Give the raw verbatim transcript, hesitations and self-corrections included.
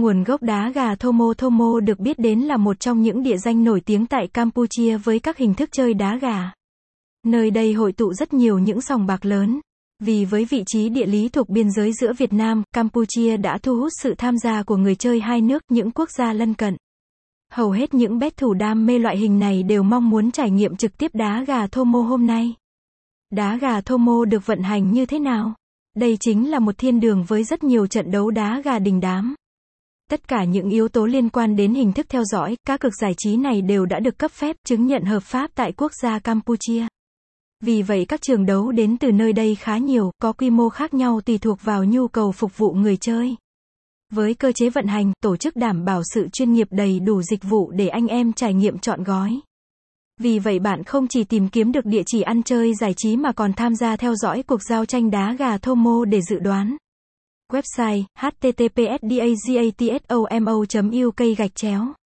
Nguồn gốc đá gà Thomo. Thomo được biết đến là một trong những địa danh nổi tiếng tại Campuchia với các hình thức chơi đá gà. Nơi đây hội tụ rất nhiều những sòng bạc lớn. Vì với vị trí địa lý thuộc biên giới giữa Việt Nam, Campuchia đã thu hút sự tham gia của người chơi hai nước, những quốc gia lân cận. Hầu hết những bet thủ đam mê loại hình này đều mong muốn trải nghiệm trực tiếp đá gà Thomo hôm nay. Đá gà Thomo được vận hành như thế nào? Đây chính là một thiên đường với rất nhiều trận đấu đá gà đình đám. Tất cả những yếu tố liên quan đến hình thức theo dõi, cá cược giải trí này đều đã được cấp phép, chứng nhận hợp pháp tại quốc gia Campuchia. Vì vậy các trường đấu đến từ nơi đây khá nhiều, có quy mô khác nhau tùy thuộc vào nhu cầu phục vụ người chơi. Với cơ chế vận hành, tổ chức đảm bảo sự chuyên nghiệp, đầy đủ dịch vụ để anh em trải nghiệm trọn gói. Vì vậy bạn không chỉ tìm kiếm được địa chỉ ăn chơi giải trí mà còn tham gia theo dõi cuộc giao tranh đá gà Thomo để dự đoán. Website: h t t p s dagathomo chấm u k gạch chéo